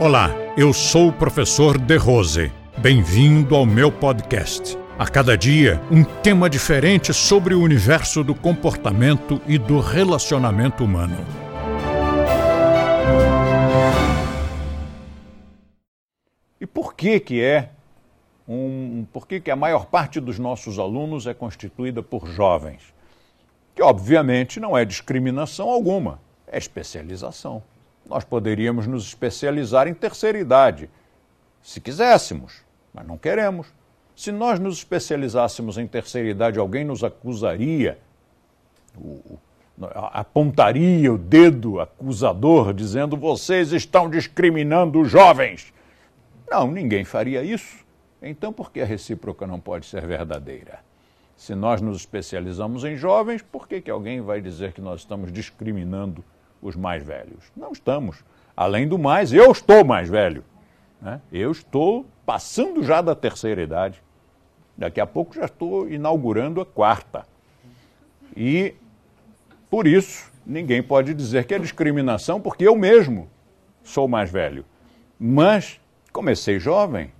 Olá, eu sou o professor De Rose. Bem-vindo ao meu podcast. A cada dia, um tema diferente sobre o universo do comportamento e do relacionamento humano. E por que a maior parte dos nossos alunos é constituída por jovens? Que obviamente não é discriminação alguma, é especialização. Nós poderíamos nos especializar em terceira idade, se quiséssemos, mas não queremos. Se nós nos especializássemos em terceira idade, alguém nos acusaria, apontaria o dedo acusador, dizendo: vocês estão discriminando os jovens. Não, ninguém faria isso. Então, por que a recíproca não pode ser verdadeira? Se nós nos especializamos em jovens, por que alguém vai dizer que nós estamos discriminando os mais velhos? Não estamos. Além do mais, eu estou mais velho, né? Eu estou passando já da terceira idade. Daqui a pouco já estou inaugurando a quarta. E, por isso, ninguém pode dizer que é discriminação, porque eu mesmo sou mais velho. Mas comecei jovem.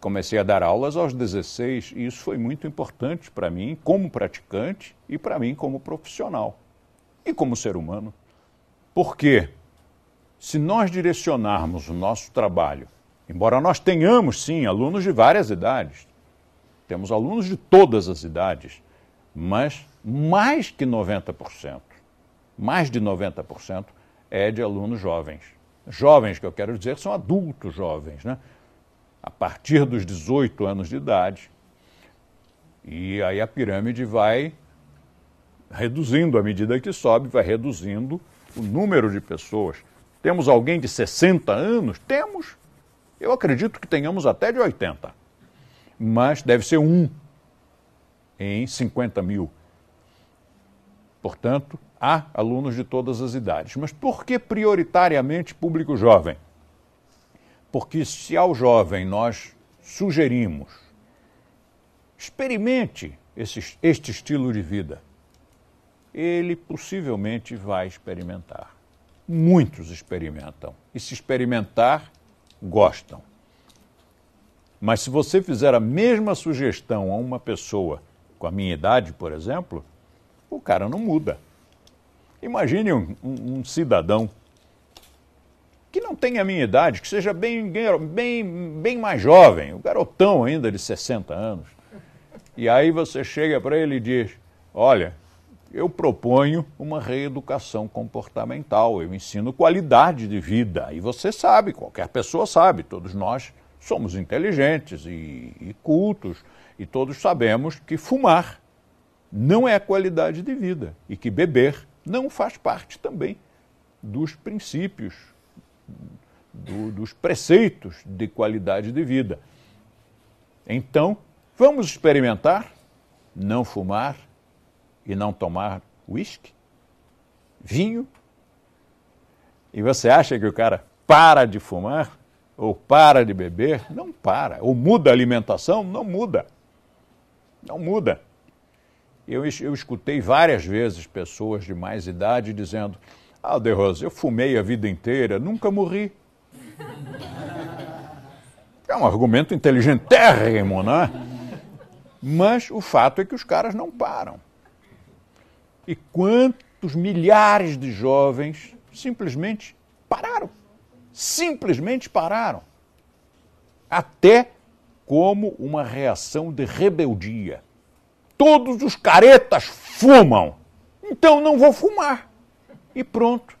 Comecei a dar aulas aos 16 e isso foi muito importante para mim como praticante e para mim como profissional e como ser humano. Porque se nós direcionarmos o nosso trabalho, embora nós tenhamos sim alunos de várias idades, temos alunos de todas as idades, mas mais de 90% é de alunos jovens. Jovens, que eu quero dizer, são adultos jovens, né? A partir dos 18 anos de idade, e aí a pirâmide vai reduzindo, à medida que sobe, vai reduzindo o número de pessoas. Temos alguém de 60 anos? Temos. Eu acredito que tenhamos até de 80, mas deve ser um em 50 mil. Portanto, há alunos de todas as idades. Mas por que prioritariamente público jovem? Porque se ao jovem nós sugerimos, experimente este estilo de vida, ele possivelmente vai experimentar. Muitos experimentam e, se experimentar, gostam. Mas se você fizer a mesma sugestão a uma pessoa com a minha idade, por exemplo, o cara não muda. Imagine um cidadão que não tenha a minha idade, que seja bem mais jovem, um garotão ainda de 60 anos. E aí você chega para ele e diz: olha, eu proponho uma reeducação comportamental, eu ensino qualidade de vida. E você sabe, qualquer pessoa sabe, todos nós somos inteligentes e cultos, e todos sabemos que fumar não é qualidade de vida e que beber não faz parte também dos princípios, dos preceitos de qualidade de vida. Então, vamos experimentar não fumar e não tomar uísque, vinho? E você acha que o cara para de fumar ou para de beber? Não para. Ou muda a alimentação? Não muda. Não muda. Eu escutei várias vezes pessoas de mais idade dizendo: De Rose, eu fumei a vida inteira, nunca morri. É um argumento inteligentérrimo, não é? Mas o fato é que os caras não param. E quantos milhares de jovens simplesmente pararam. Simplesmente pararam. Até como uma reação de rebeldia. Todos os caretas fumam, então não vou fumar. E pronto,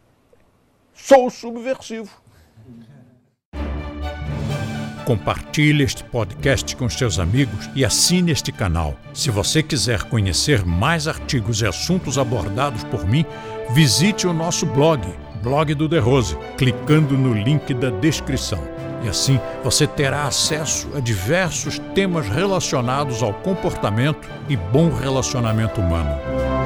sou subversivo. Compartilhe este podcast com seus amigos e assine este canal. Se você quiser conhecer mais artigos e assuntos abordados por mim, visite o nosso blog do De Rose, clicando no link da descrição. E assim você terá acesso a diversos temas relacionados ao comportamento e bom relacionamento humano.